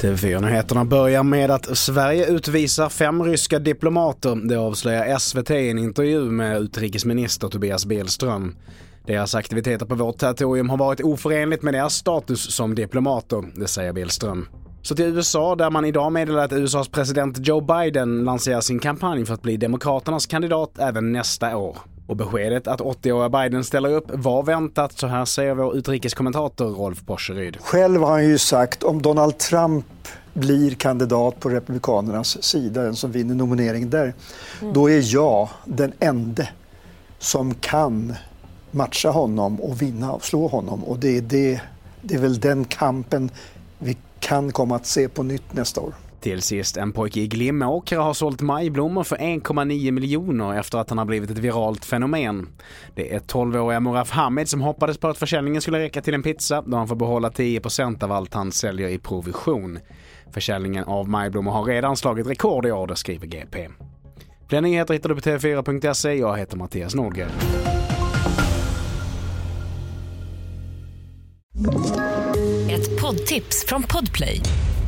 TV4-nyheterna börjar med att Sverige utvisar 5 ryska diplomater. Det avslöjar SVT i en intervju med utrikesminister Tobias Bellström. Deras aktiviteter på vårt territorium har varit oförenligt med deras status som diplomater, det säger Bellström. Så till USA, där man idag meddelar att USAs president Joe Biden lanserar sin kampanj för att bli demokraternas kandidat även nästa år. Och beskedet att 80-åriga Biden ställer upp var väntat, så här säger vår utrikeskommentator Rolf Borseryd. Själv har han ju sagt, om Donald Trump blir kandidat på republikanernas sida, den som vinner nominering där, då är jag den enda som kan matcha honom och vinna och slå honom. Och det är väl den kampen vi kan komma att se på nytt nästa år. Till sist, en pojke i Glimåkra har sålt majblommor för 1,9 miljoner efter att han har blivit ett viralt fenomen. Det är 12-åriga Moraf Hamid som hoppades på att försäljningen skulle räcka till en pizza, då han får behålla 10% av allt han säljer i provision. Försäljningen av majblommor har redan slagit rekord i år, det skriver GP. Fler nyheter hittar du på tv4.se. Jag heter Mattias Norge. Ett poddtips från Podplay.